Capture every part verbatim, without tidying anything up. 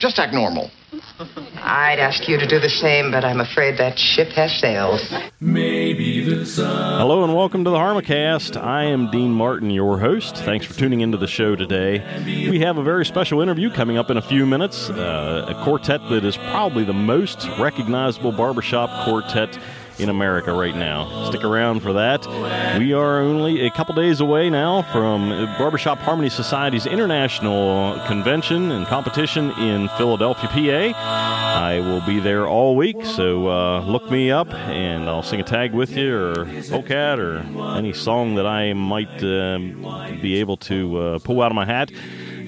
Just act normal. I'd ask you to do the same, but I'm afraid that ship has sailed. Maybe the sun. Hello and welcome to the Harmacast. I am Dean Martin, your host. Thanks for tuning into the show today. We have a very special interview coming up in a few minutes. Uh, a quartet that is probably the most recognizable barbershop quartet in America right now. Stick around for that. We are only a couple days away now from Barbershop Harmony Society's International Convention and Competition in Philadelphia, P A. I will be there all week, so uh, look me up and I'll sing a tag with you or polecat or any song that I might uh, be able to uh, pull out of my hat.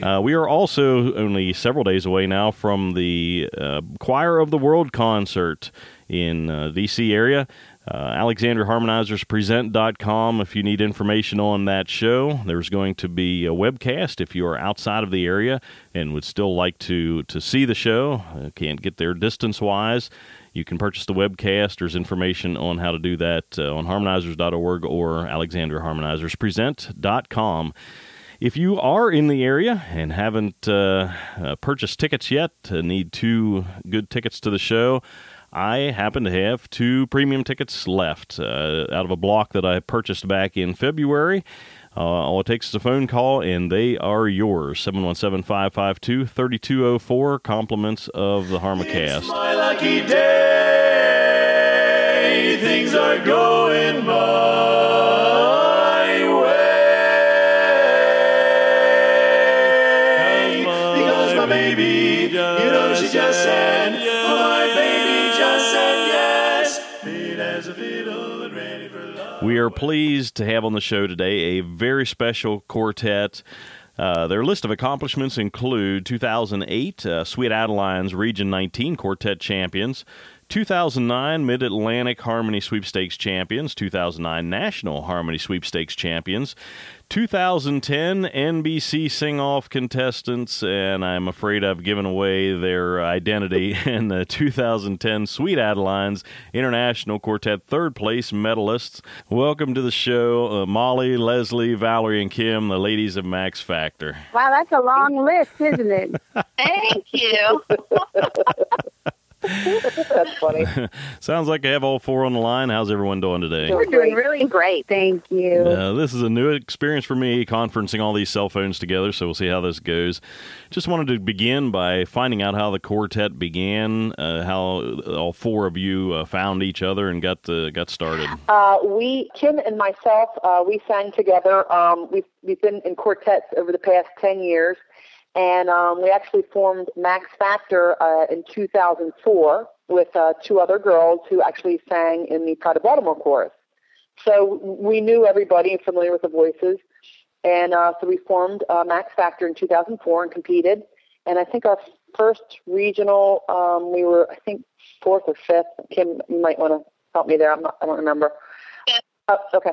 Uh, we are also only several days away now from the uh, Choir of the World concert in uh, D C area. Uh, Alexander Harmonizers Present dot com if you need information on that show. There's going to be a webcast if you are outside of the area and would still like to, to see the show. Uh, can't get there distance-wise. You can purchase the webcast. There's information on how to do that uh, on Harmonizers dot org or Alexander Harmonizers Present dot com. If you are in the area and haven't uh, uh, purchased tickets yet, uh, need two good tickets to the show, I happen to have two premium tickets left uh, out of a block that I purchased back in February. Uh, all it takes is a phone call, and they are yours. seven one seven, five five two, three two zero four, compliments of the Harmacast. It's my lucky day, things are going by. Baby, you know she just said, yes. Oh, my baby just said yes. Fit as a fiddle and ready for love. We are pleased to have on the show today a very special quartet. Uh, their list of accomplishments include two thousand eight, uh, Sweet Adelines Region nineteen Quartet Champions, two thousand nine Mid-Atlantic Harmony Sweepstakes Champions, two thousand nine National Harmony Sweepstakes Champions, two thousand ten N B C Sing Off contestants, and I'm afraid I've given away their identity, and the two thousand ten Sweet Adelines International Quartet third place medalists. Welcome to the show, uh, Molly, Leslie, Valerie, and Kim, the ladies of Max Factor. Wow, that's a long list, isn't it? Thank you. That's funny. Sounds like I have all four on the line. How's everyone doing today? We're doing really great, thank you. Uh, this is a new experience for me, conferencing all these cell phones together, so we'll see how this goes. Just wanted to begin by finding out how the quartet began, uh, how all four of you uh, found each other and got the, got started. Uh, we, Kim and myself, uh, we sang together. Um, we've, we've been in quartets over the past ten years. And um, we actually formed Max Factor uh, in two thousand four with uh, two other girls who actually sang in the Pride of Baltimore chorus. So we knew everybody and familiar with the voices. And uh, so we formed uh, Max Factor in two thousand four and competed. And I think our first regional, um, we were, I think, fourth or fifth. Kim, you might want to help me there. I'm not, I don't remember. Oh, okay.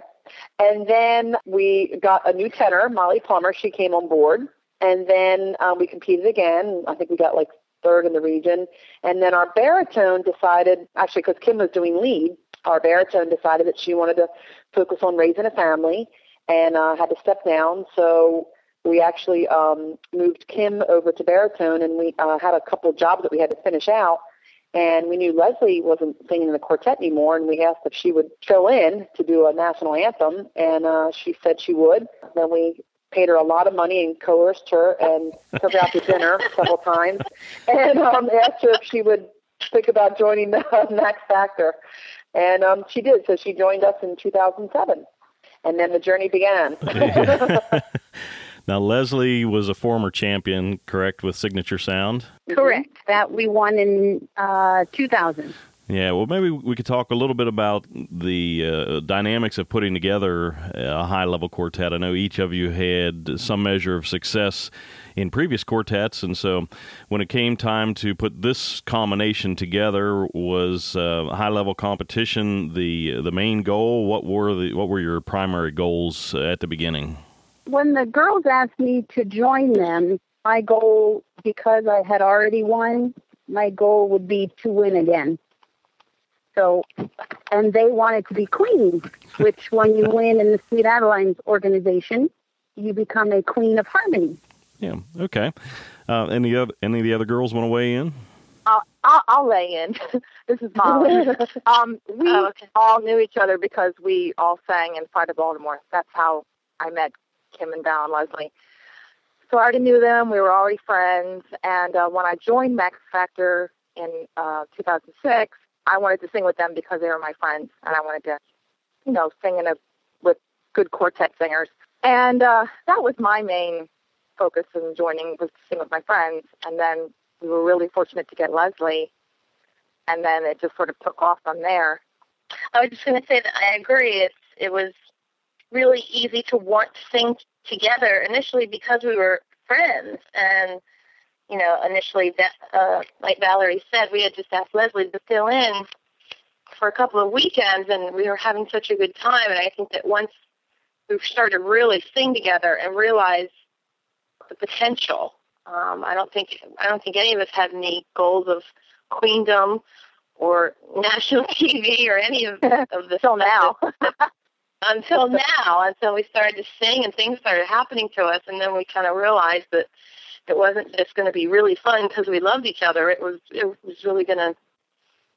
And then we got a new tenor, Molly Palmer. She came on board. And then uh, we competed again. I think we got like third in the region. And then our baritone decided, actually because Kim was doing lead, our baritone decided that she wanted to focus on raising a family and uh, had to step down. So we actually um, moved Kim over to baritone, and we uh, had a couple jobs that we had to finish out. And we knew Leslie wasn't singing in the quartet anymore, and we asked if she would fill in to do a national anthem, and uh, she said she would. Then we paid her a lot of money and coerced her and took her out to dinner several times and um, asked her if she would think about joining the uh, Max Factor. And um, she did. So she joined us in two thousand seven. And then the journey began. Now, Leslie was a former champion, correct, with Signature Sound? Correct. That we won in uh, two thousand. Yeah, well, maybe we could talk a little bit about the uh, dynamics of putting together a high-level quartet. I know each of you had some measure of success in previous quartets, and so when it came time to put this combination together, was uh, high-level competition the the main goal? What were the what were your primary goals at the beginning? When the girls asked me to join them, my goal, because I had already won, my goal would be to win again. So, and they wanted to be queen, which when you win in the Sweet Adelines organization, you become a queen of harmony. Yeah, okay. Uh, any other, any of the other girls want to weigh in? Uh, I'll, I'll lay in. This is Molly. um, we oh, okay. all knew each other because we all sang in Pride of Baltimore. That's how I met Kim and Val and Leslie. So I already knew them. We were already friends. And uh, when I joined Max Factor in uh, two thousand six, I wanted to sing with them because they were my friends, and I wanted to, you know, sing in a, with good quartet singers. And uh, that was my main focus in joining, was to sing with my friends. And then we were really fortunate to get Leslie, and then it just sort of took off from there. I was just going to say that I agree. It's, it was really easy to want to sing together initially because we were friends. And, you know, initially, uh, like Valerie said, we had just asked Leslie to fill in for a couple of weekends, and we were having such a good time. And I think that once we started really singing together and realized the potential, Um, I don't think I don't think any of us had any goals of queendom or national T V or any of, of this. Until now. Until now. Until we started to sing and things started happening to us. And then we kind of realized that it wasn't just going to be really fun because we loved each other. It was, it was really going to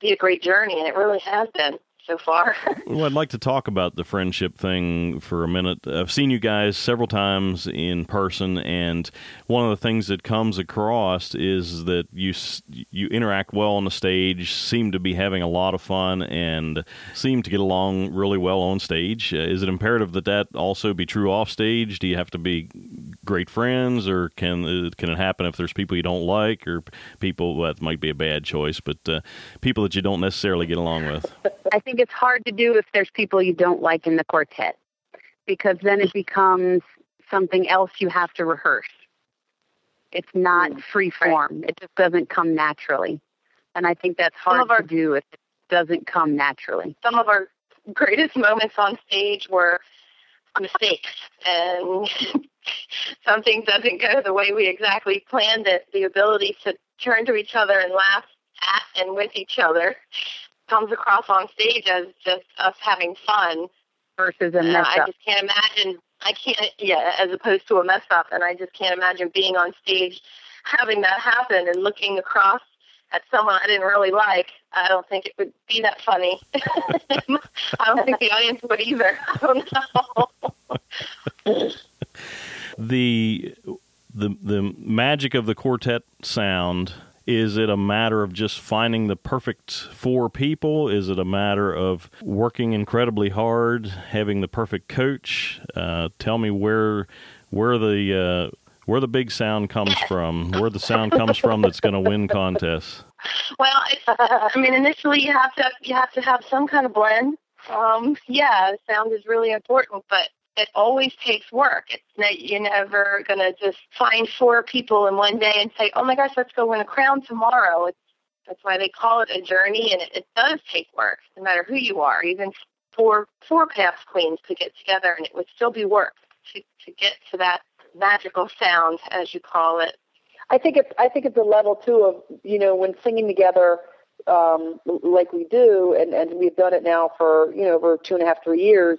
be a great journey, and it really has been so far. Well, I'd like to talk about the friendship thing for a minute. I've seen you guys several times in person, and one of the things that comes across is that you you interact well on the stage, seem to be having a lot of fun, and seem to get along really well on stage. Is it imperative that that also be true off stage? Do you have to be great friends, or can can it happen if there's people you don't like, or people, well, that might be a bad choice, but uh, people that you don't necessarily get along with? I think it's hard to do if there's people you don't like in the quartet, because then it becomes something else you have to rehearse. It's not free form. It just doesn't come naturally. And I think that's hard our, to do if it doesn't come naturally. Some of our greatest moments on stage were mistakes, and something doesn't go the way we exactly planned it. The ability to turn to each other and laugh at and with each other comes across on stage as just us having fun versus a mess up. Uh, I just can't imagine. I can't, yeah, as opposed to a mess up. And I just can't imagine being on stage, having that happen, and looking across at someone I didn't really like. I don't think it would be that funny. I don't think the audience would either. I don't know. the the the magic of the quartet sound. Is it a matter of just finding the perfect four people? Is it a matter of working incredibly hard, having the perfect coach? Uh, tell me where where the uh, where the big sound comes from, where the sound comes from that's going to win contests. Well, it's, I mean, initially you have to you have to have some kind of blend. Um, yeah, sound is really important, but it always takes work. It's not, you're never going to just find four people in one day and say, oh, my gosh, let's go win a crown tomorrow. It's, that's why they call it a journey, and it, it does take work, no matter who you are. Even four four past queens could get together, and it would still be work to, to get to that magical sound, as you call it. I think it's, I think it's a level, too, of, you know, when singing together um, like we do, and, and we've done it now for, you know, over two and a half, three years,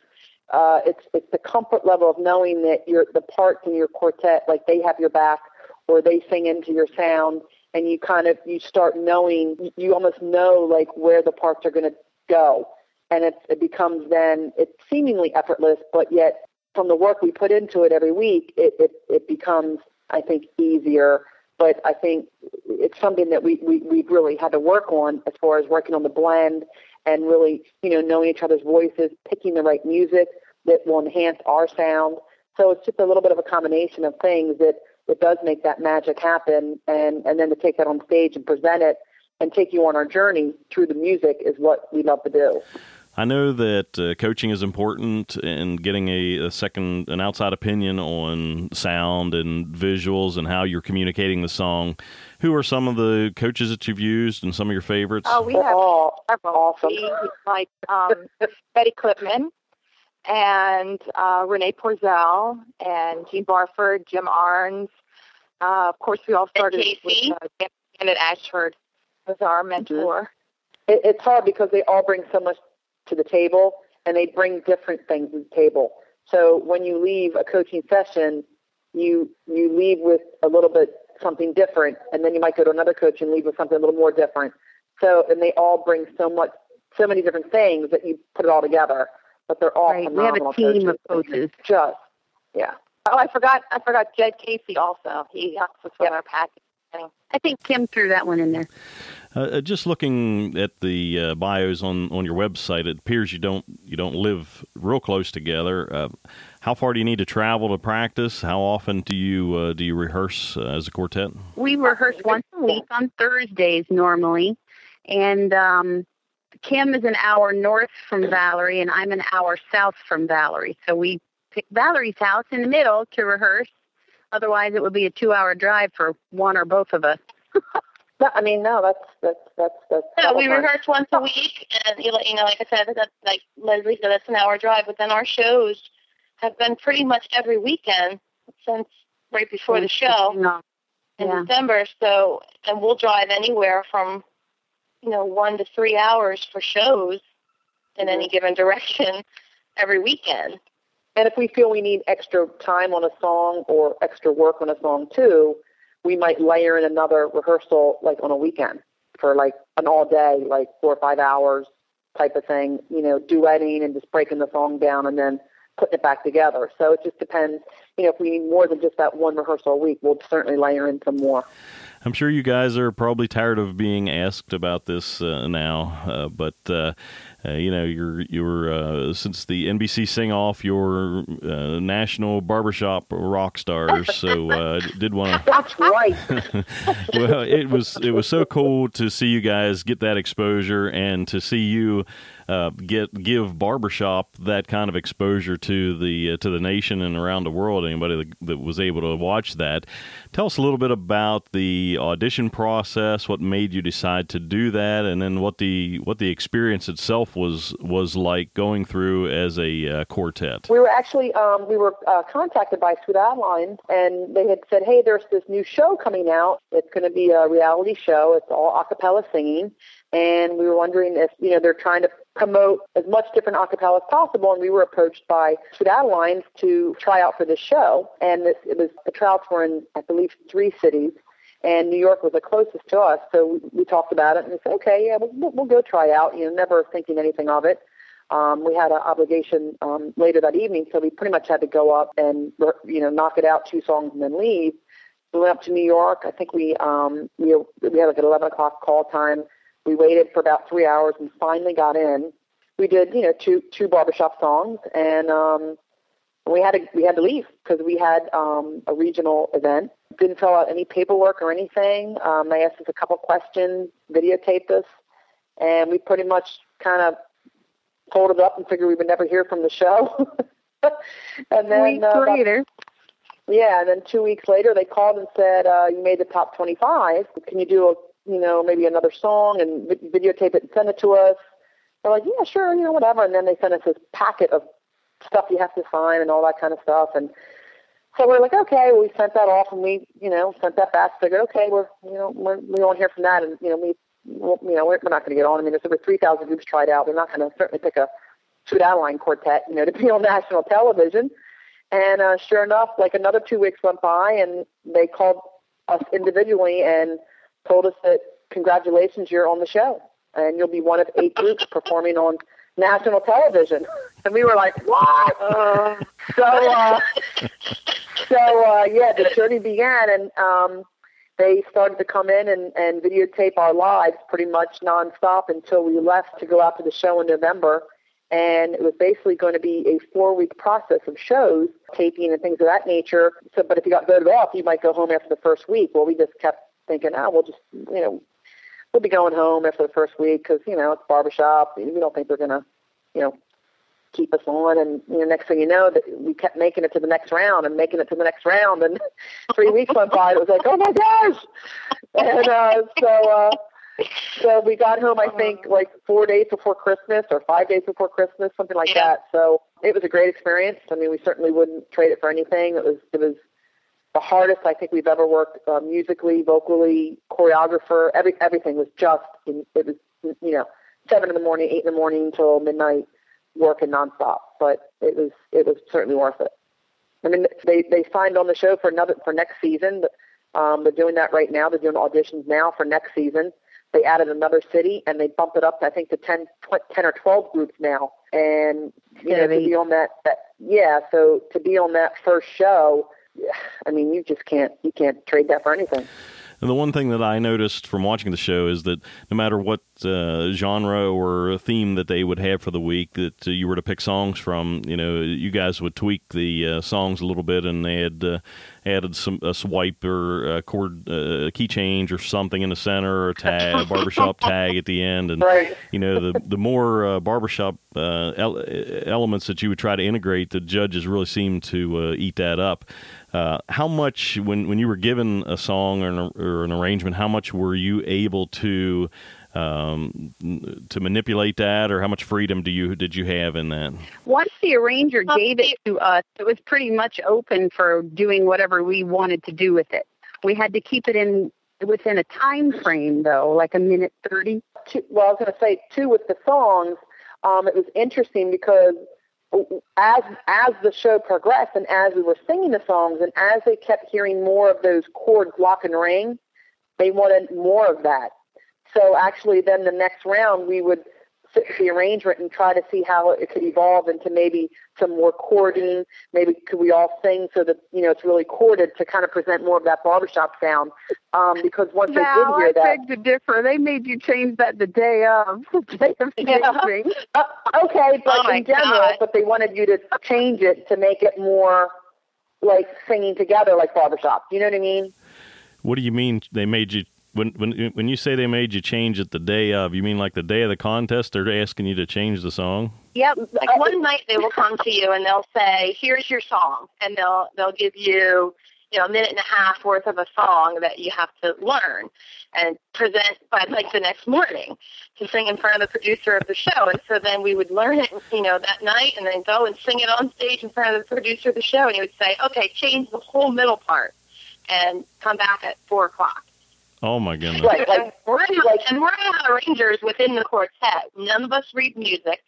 Uh, it's it's the comfort level of knowing that your the parts in your quartet, like they have your back, or they sing into your sound, and you kind of you start knowing, you almost know like where the parts are going to go, and it, it becomes then it's seemingly effortless, but yet from the work we put into it every week, it it, it becomes, I think, easier. But I think it's something that we we we really had to work on as far as working on the blend. And really, you know, knowing each other's voices, picking the right music that will enhance our sound. So it's just a little bit of a combination of things that, that does make that magic happen. And, and then to take that on stage and present it and take you on our journey through the music is what we love to do. I know that uh, coaching is important, and getting a, a second, an outside opinion on sound and visuals and how you're communicating the song. Who are some of the coaches that you've used and some of your favorites? Oh, we have all oh, awesome. Like um, Betty Clipman and uh, Renee Porzell and Gene Barford, Jim Arns. Uh, of course, we all started with uh, Janet Ashford as our mentor. Mm-hmm. It, it's hard because they all bring so much to the table, and they bring different things to the table. So when you leave a coaching session, you you leave with a little bit something different, and then you might go to another coach and leave with something a little more different. So, and they all bring so much, so many different things that you put it all together. But they're all right. We have a team coaches. of coaches. Just, yeah. Oh, I forgot. I forgot Jed Casey also. He helps us with yep. our package. I think Kim threw that one in there. Uh, just looking at the uh, bios on, on your website, it appears you don't you don't live real close together. Uh, how far do you need to travel to practice? How often do you uh, do you rehearse uh, as a quartet? We rehearse once a week on Thursdays normally, and um, Kim is an hour north from Valerie, and I'm an hour south from Valerie. So we pick Valerie's house in the middle to rehearse. Otherwise, it would be a two-hour drive for one or both of us. No, I mean, no, that's that's that's that's. No, we rehearse once a week, and you know, like I said, that's, like Leslie said, that's an hour drive. But then our shows have been pretty much every weekend since right before the show no. in yeah. December. So, and we'll drive anywhere from you know one to three hours for shows in any given direction every weekend. And if we feel we need extra time on a song or extra work on a song, too, we might layer in another rehearsal, like, on a weekend for, like, an all-day, like, four or five hours type of thing, you know, duetting and just breaking the song down and then putting it back together. So it just depends. You know, if we need more than just that one rehearsal a week, we'll certainly layer in some more. I'm sure you guys are probably tired of being asked about this uh, now, uh, but... Uh, Uh, you know, you're, you're uh, since the N B C Sing Off, you're uh, national barbershop rock stars. So uh, I did want to. That's right. Well, it was it was so cool to see you guys get that exposure and to see you uh, get give barbershop that kind of exposure to the uh, to the nation and around the world. Anybody that, that was able to watch that, tell us a little bit about the audition process. What made you decide to do that, and then what the what the experience itself was was like going through as a uh, quartet. We were actually um, we were uh, contacted by Sweet Adelines, and they had said, "Hey, there's this new show coming out. It's going to be a reality show. It's all a cappella singing." And we were wondering if you know they're trying to promote as much different a cappella as possible. And we were approached by Sweet Adelines to try out for this show. And this it was the trials were in I believe three cities. And New York was the closest to us, so we, we talked about it, and we said, okay, yeah, we'll, we'll go try out, you know, never thinking anything of it. Um, we had an obligation um, later that evening, so we pretty much had to go up and, you know, knock it out, two songs, and then leave. We went up to New York. I think we, um, we, we had like an eleven o'clock call time. We waited for about three hours and finally got in. We did, you know, two two barbershop songs, and um, we had to, we had to leave because we had um, a regional event. Didn't fill out any paperwork or anything. Um, they asked us a couple questions, videotaped us, and we pretty much kind of pulled it up and figured we would never hear from the show. And then weeks uh, later, about, yeah, and then two weeks later they called and said, uh, "You made the top twenty-five. Can you do a, you know, maybe another song and videotape it and send it to us?" They're like, "Yeah, sure, you know, whatever." And then they sent us this packet of stuff you have to sign and all that kind of stuff, and. So we're like, okay, well, we sent that off, and we, you know, sent that back. Figured, okay, we're, you know, we're, we don't hear from that, and you know, we, we'll, you know, we're, we're not going to get on. I mean, there's over three thousand groups tried out. We're not going to certainly pick a Sweet Adeline quartet, you know, to be on national television. And uh, sure enough, like another two weeks went by, and they called us individually and told us that congratulations, you're on the show, and you'll be one of eight groups performing on national television. And we were like, what? Uh, so, uh, so uh, yeah, the journey began, and um, they started to come in and, and videotape our lives pretty much nonstop until we left to go out to the show in November. And it was basically going to be a four-week process of shows, taping and things of that nature. So, but if you got voted off, you might go home after the first week. Well, we just kept thinking, oh, we'll just, you know, we'll be going home after the first week because, you know, it's barbershop. We don't think they're going to, you know, keep us on, and you know, next thing you know, that we kept making it to the next round and making it to the next round, and three weeks went by. It was like, oh my gosh! And uh, so, uh, so we got home, I think, like four days before Christmas or five days before Christmas, something like yeah. that. So it was a great experience. I mean, we certainly wouldn't trade it for anything. It was, it was the hardest I think we've ever worked uh, musically, vocally, choreographer. Every everything was just, in, it was you know, seven in the morning, eight in the morning till midnight. Working nonstop, but it was it was certainly worth it. I mean, they, they signed on the show for another for next season, but Um, they're doing that right now. They're doing auditions now for next season. They added another city, and they bumped it up, I think, to ten, tw- ten or twelve groups now. And, you yeah, know, they... to be on that, that, yeah, so to be on that first show, I mean, you just can't, you can't trade that for anything. And the one thing that I noticed from watching the show is that no matter what uh, genre or theme that they would have for the week, that uh, you were to pick songs from, you know, you guys would tweak the uh, songs a little bit and add uh, added some a swipe or a chord, uh, key change or something in the center, or a tag, a barbershop tag at the end, and right. you know, the the more uh, barbershop uh, ele- elements that you would try to integrate, the judges really seemed to uh, eat that up. Uh, how much, when, when you were given a song or an, or an arrangement, how much were you able to um, to manipulate that, or how much freedom do you did you have in that? Once the arranger gave it to us, it was pretty much open for doing whatever we wanted to do with it. We had to keep it in within a time frame, though, like a minute thirty. Two, well, I was going to say, too, with the songs, um, it was interesting because As as the show progressed and as we were singing the songs and as they kept hearing more of those chords lock and ring, they wanted more of that. So actually then the next round we would sit with the arrangement and try to see how it could evolve into maybe some more chording. Maybe could we all sing so that, you know, it's really chorded to kind of present more of that barbershop sound. Um, because once Val, they did hear that... I beg to differ. They made you change that the day of. The day of changing. Uh, okay, but oh in general, God. But they wanted you to change it to make it more like singing together like barbershop. Do you know what I mean? What do you mean they made you... When when when you say they made you change it the day of, you mean like the day of the contest? They're asking you to change the song? Yep. Like one night they will come to you and they'll say, "Here's your song," and they'll they'll give you, you know, a minute and a half worth of a song that you have to learn and present by like the next morning to sing in front of the producer of the show. And so then we would learn it, you know, that night, and then go and sing it on stage in front of the producer of the show. And he would say, "Okay, change the whole middle part, and come back at four o'clock." Oh, my goodness. Like, like, we're like, and we're not arrangers within the quartet. None of us read music,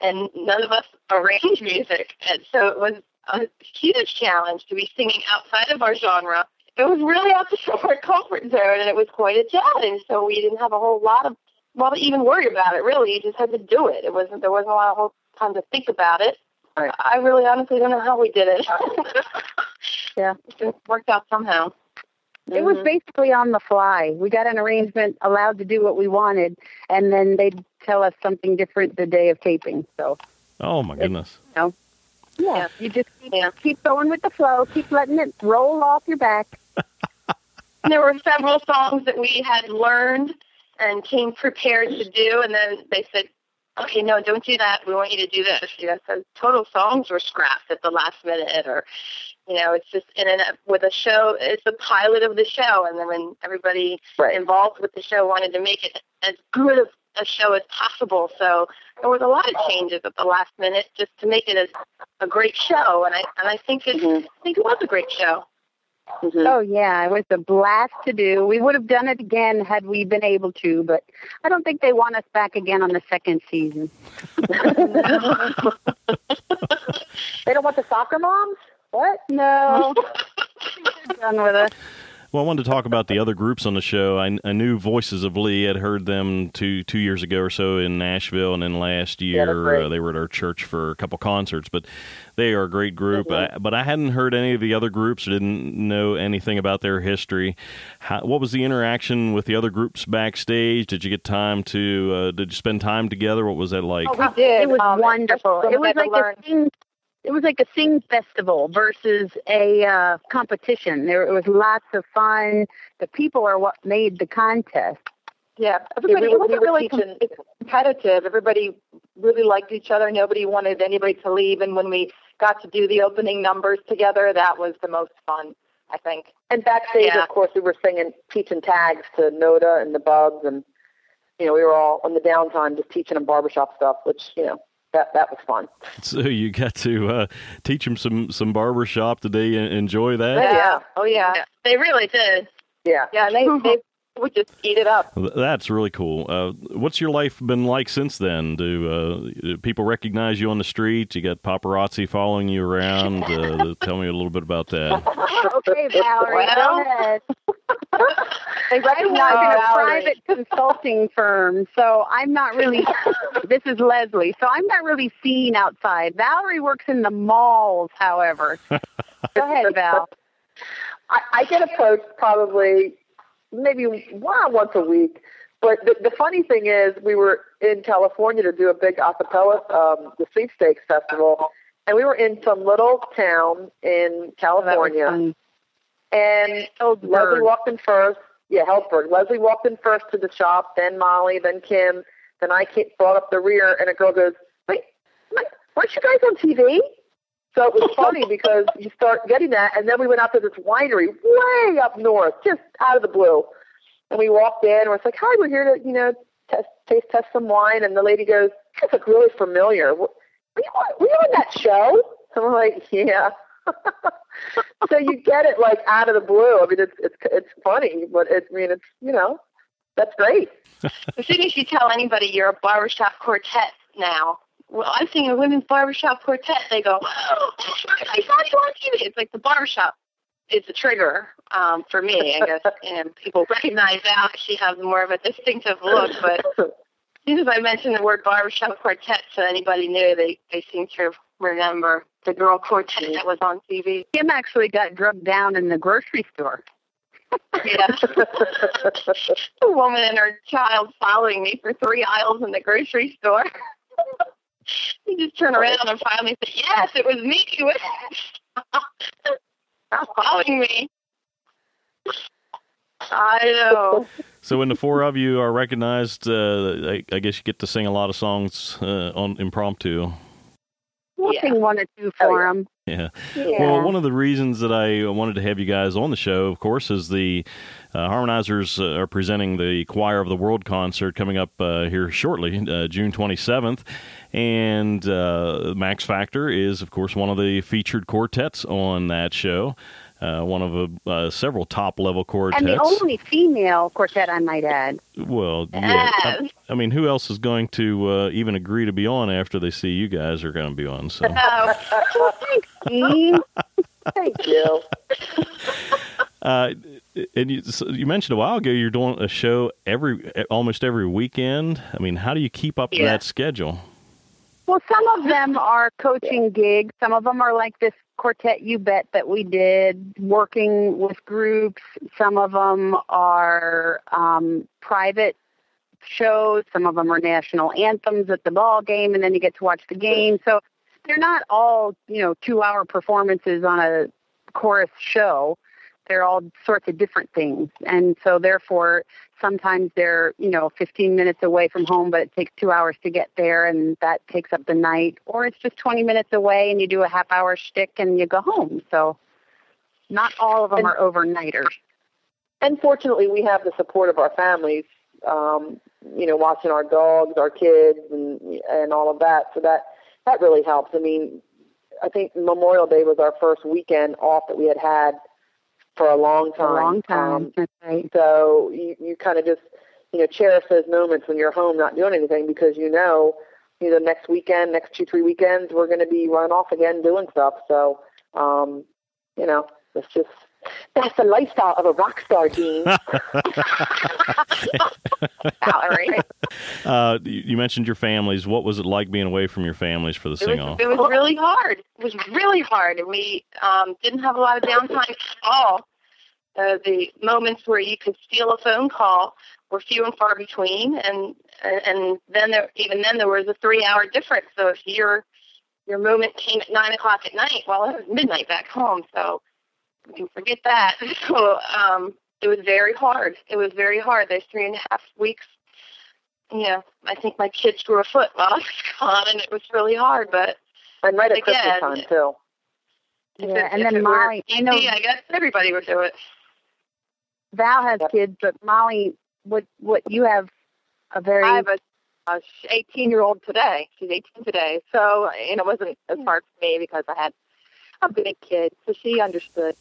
and none of us arrange music. And so it was a huge challenge to be singing outside of our genre. It was really outside of our comfort zone, and it was quite a challenge. So we didn't have a whole lot of, well, to even worry about it, really. You just had to do it. It wasn't There wasn't a lot of time to think about it. Right. I really honestly don't know how we did it. Yeah. It worked out somehow. It mm-hmm. was basically on the fly. We got an arrangement, allowed to do what we wanted, and then they'd tell us something different the day of taping. So, oh, my goodness. You know, yeah. yeah. You just keep, yeah. keep going with the flow. Keep letting it roll off your back. There were several songs that we had learned and came prepared to do, and then they said, "Okay, no, don't do that. We want you to do this." You know, so total songs were scrapped at the last minute, or... You know, it's just in and up with a show. It's the pilot of the show, and then when everybody right. involved with the show wanted to make it as good of a show as possible, so there was a lot of changes at the last minute just to make it a, a great show. And I and I think it mm-hmm. I think it was a great show. Mm-hmm. Oh yeah, it was a blast to do. We would have done it again had we been able to, but I don't think they want us back again on the second season. They don't want the soccer moms? What? No. Done with us. Well, I wanted to talk about the other groups on the show. I, I knew Voices of Lee. I'd heard them two two years ago or so in Nashville, and then last year yeah, uh, they were at our church for a couple concerts. But they are a great group. Mm-hmm. I, but I hadn't heard any of the other groups. Didn't know anything about their history. How, what was the interaction with the other groups backstage? Did you get time to? Uh, did you spend time together? What was that like? Oh, we did. It was um, wonderful. It was like a thing. It was like a sing festival versus a uh, competition. There it was lots of fun. The people are what made the contest. Yeah, everybody yeah, we, it wasn't we really teaching. competitive. Everybody really liked each other. Nobody wanted anybody to leave. And when we got to do the opening numbers together, that was the most fun, I think. And backstage, yeah. of course, we were singing teaching tags to Noda and the Bubs, and you know, we were all on the downtime just teaching them barbershop stuff, which you know. That that was fun. So you got to uh, teach them some, some barbershop. Did they enjoy that? Yeah. Oh, yeah. yeah. They really did. Yeah. Yeah, and they, they we just eat it up. That's really cool. Uh, what's your life been like since then? Do, uh, do people recognize you on the street? You got paparazzi following you around? Uh, tell me a little bit about that. Okay, Valerie, go ahead. They recognize oh, in a private consulting firm, so I'm not really, this is Leslie, so I'm not really seen outside. Valerie works in the malls, however. Go ahead, Val. I, I get approached probably maybe one, once a week, but the, the funny thing is we were in California to do a big acapella, um, the Seat Steaks Festival, and we were in some little town in California. Oh, and Helzberg. Leslie walked in first. Yeah, Helzberg. Leslie walked in first to the shop, then Molly, then Kim. Then I brought up the rear, and a girl goes, wait, weren't you guys on T V? So it was funny because you start getting that, and then we went out to this winery way up north, just out of the blue. And we walked in, and we're like, hi, we're here to, you know, test, taste test some wine. And the lady goes, you guys look really familiar. Were you on, were you on that show? And we're like, yeah. So you get it like out of the blue. I mean, it's it's it's funny, but it, I mean, it's, you know, that's great. As soon as you tell anybody you're a barbershop quartet now, well, I'm singing a women's barbershop quartet. They go, oh, that's right, I saw you on T V. It's like the barbershop is the trigger um, for me, I guess, and people recognize that she has more of a distinctive look. But as soon as I mentioned the word barbershop quartet, so anybody knew, they they seem to remember the girl quartet that was on T V. Kim actually got drugged down in the grocery store. Yeah. A woman and her child following me for three aisles in the grocery store. You just turn around and finally say, yes, it was me. It was following me. I know. So when the four of you are recognized, uh, I, I guess you get to sing a lot of songs uh, on impromptu. We'll yeah. sing one or two for them. Yeah. yeah. Well, one of the reasons that I wanted to have you guys on the show, of course, is the uh, Harmonizers uh, are presenting the Choir of the World concert coming up uh, here shortly, uh, June twenty-seventh. And uh, Max Factor is, of course, one of the featured quartets on that show, uh, one of uh, uh, several top-level quartets. And the only female quartet, I might add. Well, yeah. I, I mean, who else is going to uh, even agree to be on after they see you guys are going to be on? So. Oh, thanks, Dean. Thank you. Uh, and you, so you mentioned a while ago you're doing a show every almost every weekend. I mean, how do you keep up yeah. that schedule? Well, some of them are coaching gigs. Some of them are like this quartet, you bet, that we did, working with groups. Some of them are um, private shows. Some of them are national anthems at the ball game, and then you get to watch the game. So they're not all, you know, two-hour performances on a chorus show. They're all sorts of different things. And so therefore, sometimes they're, you know, fifteen minutes away from home, but it takes two hours to get there, and that takes up the night. Or it's just twenty minutes away, and you do a half-hour shtick, and you go home. So not all of them and, are overnighters. And fortunately, we have the support of our families, um, you know, watching our dogs, our kids, and and all of that. So that, that really helps. I mean, I think Memorial Day was our first weekend off that we had had for a long time. A long time. Um, That's right. So you, you kind of just, you know, cherish those moments when you're home not doing anything, because you know, you know, next weekend, next two, three weekends, we're going to be running off again doing stuff. So, um, you know, it's just, that's the lifestyle of a rock star, Dean. Valerie. Uh, you mentioned your families. What was it like being away from your families for the sing-off? It was really hard. It was really hard, and we um, didn't have a lot of downtime at all. Uh, the moments where you could steal a phone call were few and far between, and and then there, even then there was a three-hour difference. So if your your moment came at nine o'clock at night, well, it was midnight back home, so you can forget that. So um, it was very hard. It was very hard. Those three and a half weeks. Yeah, I think my kids grew a foot while I was gone, and it was really hard. But and right at Christmas time too. Yeah, and then Molly, I know, I guess everybody would do it. Val has yep. kids, but Molly, what what you have a very I have a, a eighteen year old today. She's eighteen today, so and it wasn't as hard for me because I had a big kid, so she understood.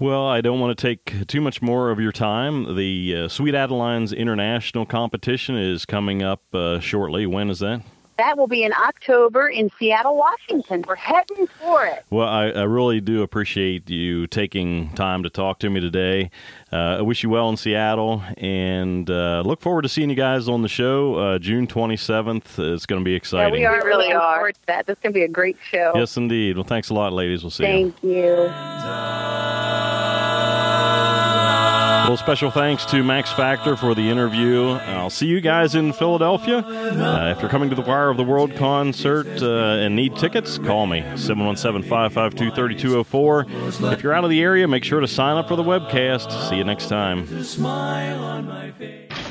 Well, I don't want to take too much more of your time. The uh, Sweet Adelines International Competition is coming up uh, shortly. When is that? That will be in October in Seattle, Washington. We're heading for it. Well, I, I really do appreciate you taking time to talk to me today. Uh, I wish you well in Seattle, and uh, look forward to seeing you guys on the show uh, June twenty-seventh. It's going to be exciting. Yeah, we are really looking forward to that. This is going to be a great show. Yes, indeed. Well, thanks a lot, ladies. We'll see you. Thank you. Well, special thanks to Max Factor for the interview. I'll see you guys in Philadelphia. Uh, if you're coming to the Choir of the World concert uh, and need tickets, call me, seven one seven, five five two, three two zero four. If you're out of the area, make sure to sign up for the webcast. See you next time.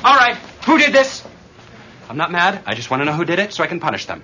All right, who did this? I'm not mad. I just want to know who did it so I can punish them.